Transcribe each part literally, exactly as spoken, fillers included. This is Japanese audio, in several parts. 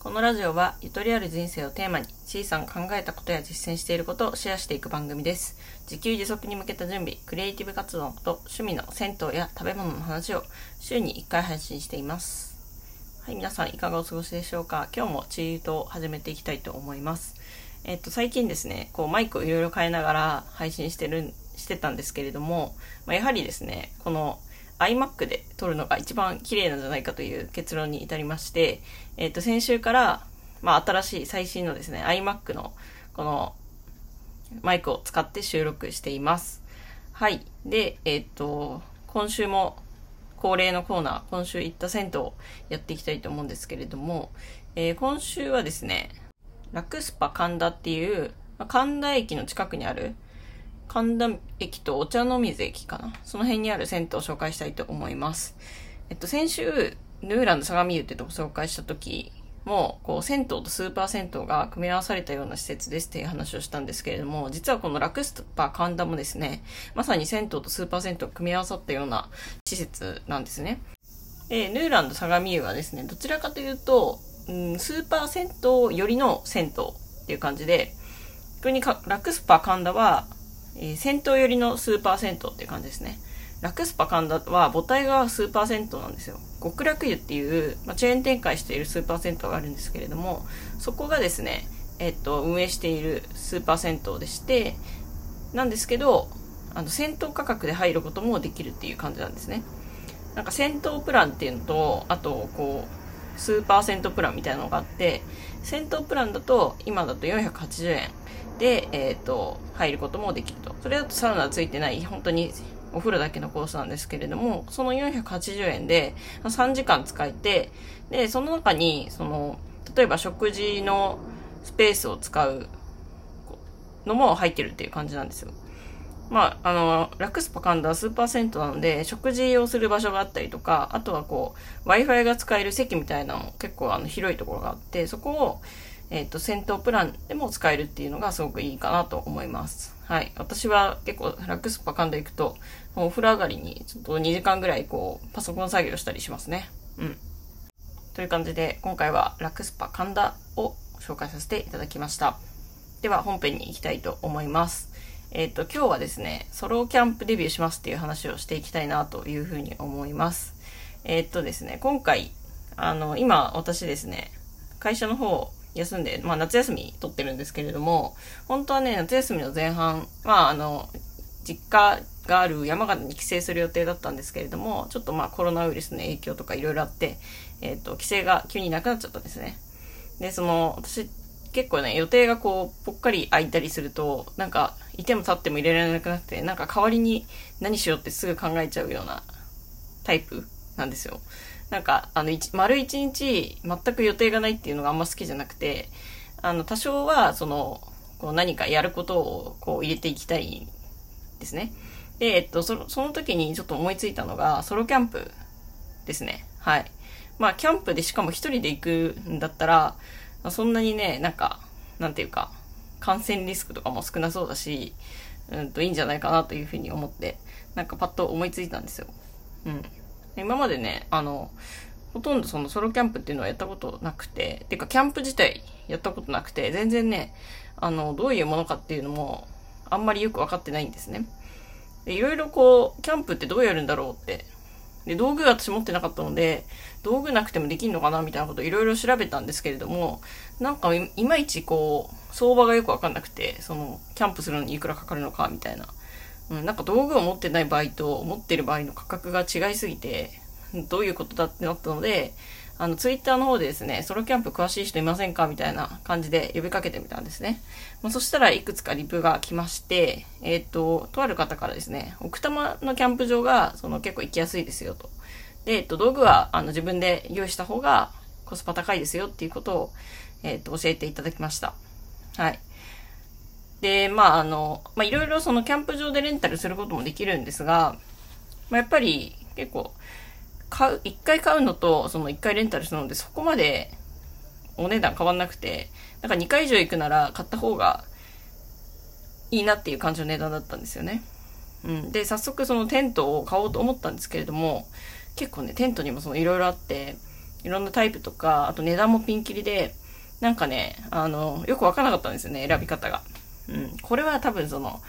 このラジオはゆとりある人生をテーマにCさん考えたことや実践していることをシェアしていく番組です。自給自足に向けた準備、クリエイティブ活動のこと、趣味の銭湯や食べ物の話を週にいっかい配信しています。はい、皆さんいかがお過ごしでしょうか。今日もチートを始めていきたいと思います。えっと最近ですね、こうマイクをいろいろ変えながら配信してるしてたんですけれども、まあ、やはりですね、このiMac で撮るのが一番綺麗なんじゃないかという結論に至りまして、えっと、先週から、まあ、新しい最新のですね、iMac のこのマイクを使って収録しています。はい。で、えっと、今週も恒例のコーナー、今週行った銭湯をやっていきたいと思うんですけれども、えー、今週はですね、ラクスパ神田っていう、神田駅の近くにある、神田駅とお茶の水駅かな、その辺にある銭湯を紹介したいと思います。えっと、先週、ヌーランド相模湯ってとこ紹介した時も、こう、銭湯とスーパー銭湯が組み合わされたような施設ですっていう話をしたんですけれども、実はこのラクスパ神田もですね、まさに銭湯とスーパー銭湯を組み合わさったような施設なんですね。で、ヌーランド相模湯はですね、どちらかというと、うん、スーパー銭湯よりの銭湯っていう感じで、逆にかラクスパ神田は、えー、銭湯寄りのスーパー銭湯っていう感じですね。ラクスパ神田は母体がスーパー銭湯なんですよ。極楽湯っていう、まあ、チェーン展開しているスーパー銭湯があるんですけれども、そこがですね、えっと、運営しているスーパー銭湯でして、なんですけど、あの、銭湯価格で入ることもできるっていう感じなんですね。なんか銭湯プランっていうのと、あと、こう、スーパー銭湯プランみたいなのがあって、銭湯プランだと、今だとよんひゃくはちじゅうえん。で、えっと、入ることもできると。それだとサウナついてない、本当にお風呂だけのコースなんですけれども、そのよんひゃくはちじゅうえんでさんじかん使えて、で、その中に、その、例えば食事のスペースを使うのも入ってるっていう感じなんですよ。まあ、あの、ラクスパ神田はスーパー銭湯なので、食事をする場所があったりとか、あとはこう、Wi-Fi が使える席みたいなのも結構あの広いところがあって、そこを、えっと、銭湯プランでも使えるっていうのがすごくいいかなと思います。はい。私は結構ラクスパ神田行くと、お風呂上がりにちょっとにじかんぐらいこう、パソコン作業したりしますね。うん。という感じで、今回はラクスパ神田を紹介させていただきました。では、本編に行きたいと思います。えっと、今日はですね、ソロキャンプデビューしますっていう話をしていきたいなというふうに思います。えっとですね、今回、あの、今私ですね、会社の方、休んで、まあ夏休み取ってるんですけれども、本当はね、夏休みの前半、まああの、実家がある山形に帰省する予定だったんですけれども、ちょっとまあコロナウイルスの影響とかいろいろあって、えっと、帰省が急になくなっちゃったんですね。で、その、私結構ね、予定がこう、ぽっかり空いたりすると、なんか、いても立っても入れられなくなって、なんか代わりに何しようってすぐ考えちゃうようなタイプなんですよ。なんか、あの、一、丸一日、全く予定がないっていうのがあんま好きじゃなくて、あの、多少は、その、こう何かやることを、こう、入れていきたいんですね。で、えっと、そ、その時にちょっと思いついたのが、ソロキャンプですね。はい。まあ、キャンプでしかも一人で行くんだったら、そんなにね、なんか、なんていうか、感染リスクとかも少なそうだし、うんと、いいんじゃないかなというふうに思って、なんかパッと思いついたんですよ。うん。今までね、あの、ほとんどそのソロキャンプっていうのはやったことなくて、てかキャンプ自体やったことなくて、全然ね、あの、どういうものかっていうのも、あんまりよくわかってないんですね。で、いろいろこう、キャンプってどうやるんだろうって。で、道具私持ってなかったので、道具なくてもできるのかなみたいなことをいろいろ調べたんですけれども、なんかい、いまいちこう、相場がよくわかんなくて、その、キャンプするのにいくらかかるのかみたいな。うん、なんか道具を持ってない場合と持ってる場合の価格が違いすぎて、どういうことだってなったので、あの、ツイッターの方でですね、ソロキャンプ詳しい人いませんかみたいな感じで呼びかけてみたんですね。まあ、そしたらいくつかリプが来まして、えっと、とある方からですね、奥多摩のキャンプ場が、その結構行きやすいですよと。で、えっと、道具は、あの、自分で用意した方がコスパ高いですよっていうことを、えっと、教えていただきました。はい。で、まあ、あの、ま、いろいろそのキャンプ場でレンタルすることもできるんですが、まあ、やっぱり結構、買う、一回買うのと、その一回レンタルするので、そこまでお値段変わんなくて、なんか二回以上行くなら買った方がいいなっていう感じの値段だったんですよね。うん。で、早速そのテントを買おうと思ったんですけれども、結構ね、テントにもそのいろいろあって、いろんなタイプとか、あと値段もピンキリで、なんかね、あの、よくわからなかったんですよね、選び方が。うん。これは多分その、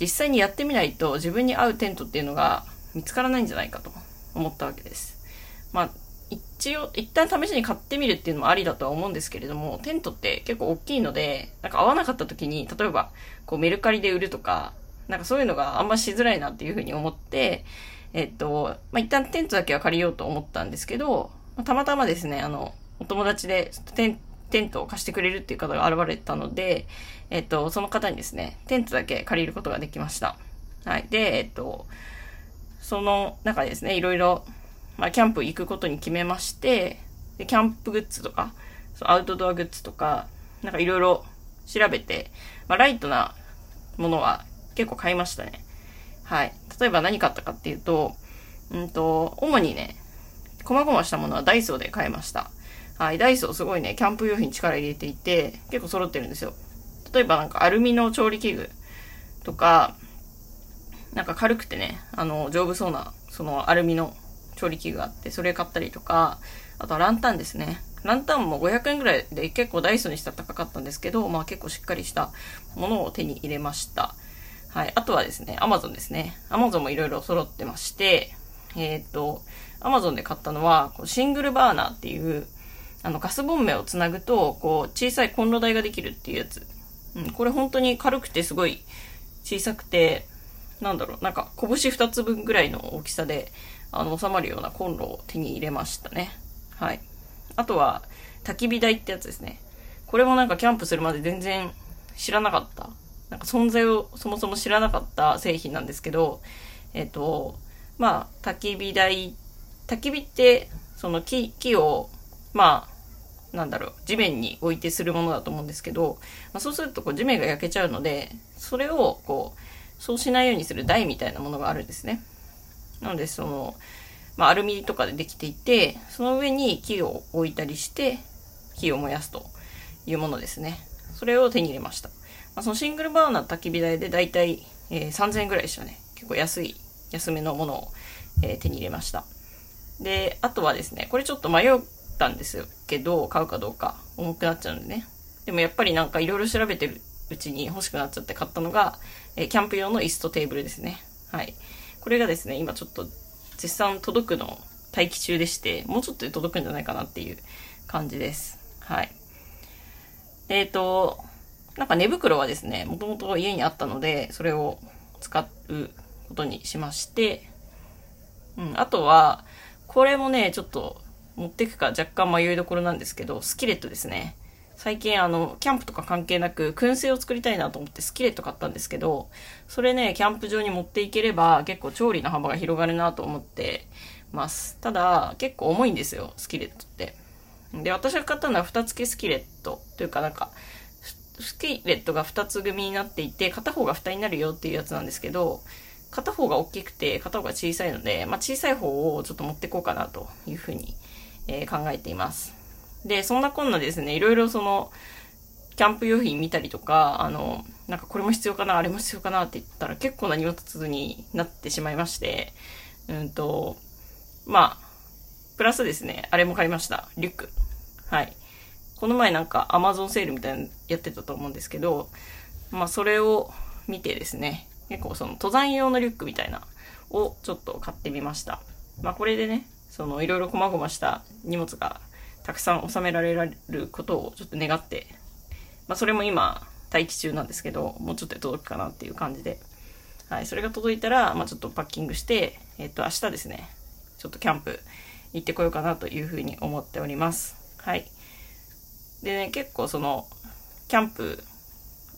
実際にやってみないと自分に合うテントっていうのが見つからないんじゃないかと思ったわけです。まあ、一応、一旦試しに買ってみるっていうのもありだとは思うんですけれども、テントって結構大きいので、なんか合わなかった時に、例えば、こうメルカリで売るとか、なんかそういうのがあんましづらいなっていうふうに思って、えっと、まあ、一旦テントだけは借りようと思ったんですけど、たまたまですね、あの、お友達でテン、テントを貸してくれるっていう方が現れたので、えっと、その方にですね、テントだけ借りることができました。はい。で、えっと、その中でですね、いろいろ、まあ、キャンプ行くことに決めまして、で、キャンプグッズとか、アウトドアグッズとか、なんかいろいろ調べて、まあ、ライトなものは結構買いましたね。はい。例えば何買ったかっていうと、うんと、主にね、細々したものはダイソーで買いました。はい。ダイソーすごいね、キャンプ用品力入れていて、結構揃ってるんですよ。例えばなんかアルミの調理器具とか、なんか軽くてね、あの、丈夫そうな、そのアルミの調理器具があって、それ買ったりとか、あとはランタンですね。ランタンもごひゃくえんぐらいで結構ダイソーにしたら高かったんですけど、まあ結構しっかりしたものを手に入れました。はい。あとはですね、アマゾンですね。アマゾンもいろいろ揃ってまして、えっと、アマゾンで買ったのは、シングルバーナーっていう、あの、ガスボンベをつなぐと、こう、小さいコンロ台ができるっていうやつ。うん、これ本当に軽くてすごい小さくて、なんだろう、なんか、拳ふたつぶんぐらいの大きさで、あの、収まるようなコンロを手に入れましたね。はい。あとは、焚き火台ってやつですね。これもなんかキャンプするまで全然知らなかった。なんか存在をそもそも知らなかった製品なんですけど、えっと、まあ、焚き火台、焚き火って、その木、木を、まあ、なんだろう、地面に置いてするものだと思うんですけど、まあ、そうするとこう地面が焼けちゃうので、それをこう、そうしないようにする台みたいなものがあるんですね。なので、その、まあ、アルミとかでできていて、その上に木を置いたりして、木を燃やすというものですね。それを手に入れました。そのシングルバーナー焚き火台でだいたいさんぜんえんぐらいでしたね。結構安い、安めのものを、えー、手に入れました。で、あとはですね、これちょっと迷ったんですけど、買うかどうか重くなっちゃうんでね。でもやっぱりなんかいろいろ調べてるうちに欲しくなっちゃって買ったのが、えー、キャンプ用の椅子とテーブルですね。はい。これがですね、今ちょっと絶賛届くの待機中でして、もうちょっとで届くんじゃないかなっていう感じです。はい。えっと、なんか寝袋はですね、もともと家にあったので、それを使うことにしまして、うん、あとは、これもね、ちょっと持っていくか若干迷いどころなんですけど、スキレットですね。最近あの、キャンプとか関係なく、燻製を作りたいなと思ってスキレット買ったんですけど、それね、キャンプ場に持っていければ結構調理の幅が広がるなと思ってます。ただ、結構重いんですよ、スキレットって。で、私が買ったのは蓋付きスキレットというかなんか、スキレットがふたつ組になっていて、片方が蓋になるよっていうやつなんですけど、片方が大きくて片方が小さいので、まあ、小さい方をちょっと持ってこうかなというふうに、えー、考えています。で、そんなこんなですね、いろいろその、キャンプ用品見たりとか、あの、なんかこれも必要かな、あれも必要かなって言ったら結構な荷物になってしまいまして、うんと、まあ、プラスですね、あれも買いました。リュック。はい。この前なんか Amazon セールみたいなのやってたと思うんですけど、まあそれを見てですね、結構その登山用のリュックみたいなをちょっと買ってみました。まあこれでね、そのいろいろ細々した荷物がたくさん収められることをちょっと願って、まあそれも今待機中なんですけど、もうちょっと届くかなっていう感じで。はい、それが届いたら、まあちょっとパッキングして、えっと明日ですね、ちょっとキャンプ行ってこようかなというふうに思っております。はい。でね、結構その、キャンプ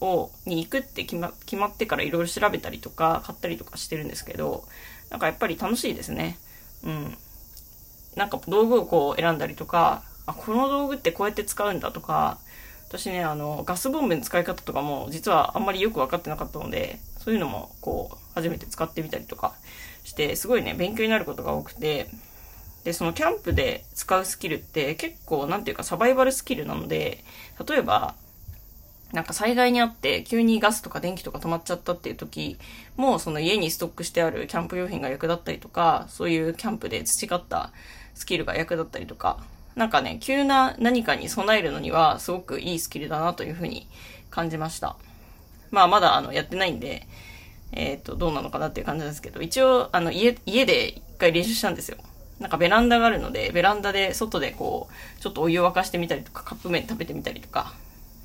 を、に行くって決ま、決まってからいろいろ調べたりとか、買ったりとかしてるんですけど、なんかやっぱり楽しいですね。うん。なんか道具をこう選んだりとか、あ、この道具ってこうやって使うんだとか、私ね、あの、ガスボンベの使い方とかも、実はあんまりよくわかってなかったので、そういうのもこう、初めて使ってみたりとかして、すごいね、勉強になることが多くて、で、そのキャンプで使うスキルって結構なんていうかサバイバルスキルなので、例えば、なんか災害にあって急にガスとか電気とか止まっちゃったっていう時も、その家にストックしてあるキャンプ用品が役立ったりとか、そういうキャンプで培ったスキルが役立ったりとか、なんかね、急な何かに備えるのにはすごくいいスキルだなというふうに感じました。まあまだあのやってないんで、えっと、どうなのかなっていう感じですけど、一応あの家、家で一回練習したんですよ。なんかベランダがあるので、ベランダで外でこう、ちょっとお湯を沸かしてみたりとか、カップ麺食べてみたりとか、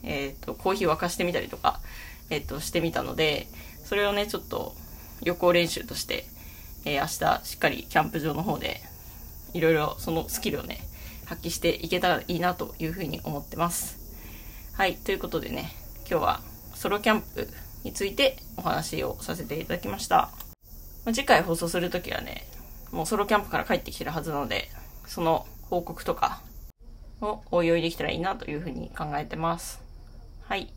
えっと、コーヒー沸かしてみたりとか、えっと、してみたので、それをね、ちょっと予行練習として、えー、明日しっかりキャンプ場の方で、いろいろそのスキルをね、発揮していけたらいいなというふうに思ってます。はい、ということでね、今日はソロキャンプについてお話をさせていただきました。次回放送するときはね、もうソロキャンプから帰ってきてるはずなので、その報告とかをお用意できたらいいなというふうに考えてます。はい。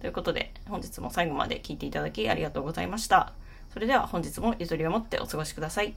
ということで、本日も最後まで聞いていただきありがとうございました。それでは本日もゆとりを持ってお過ごしください。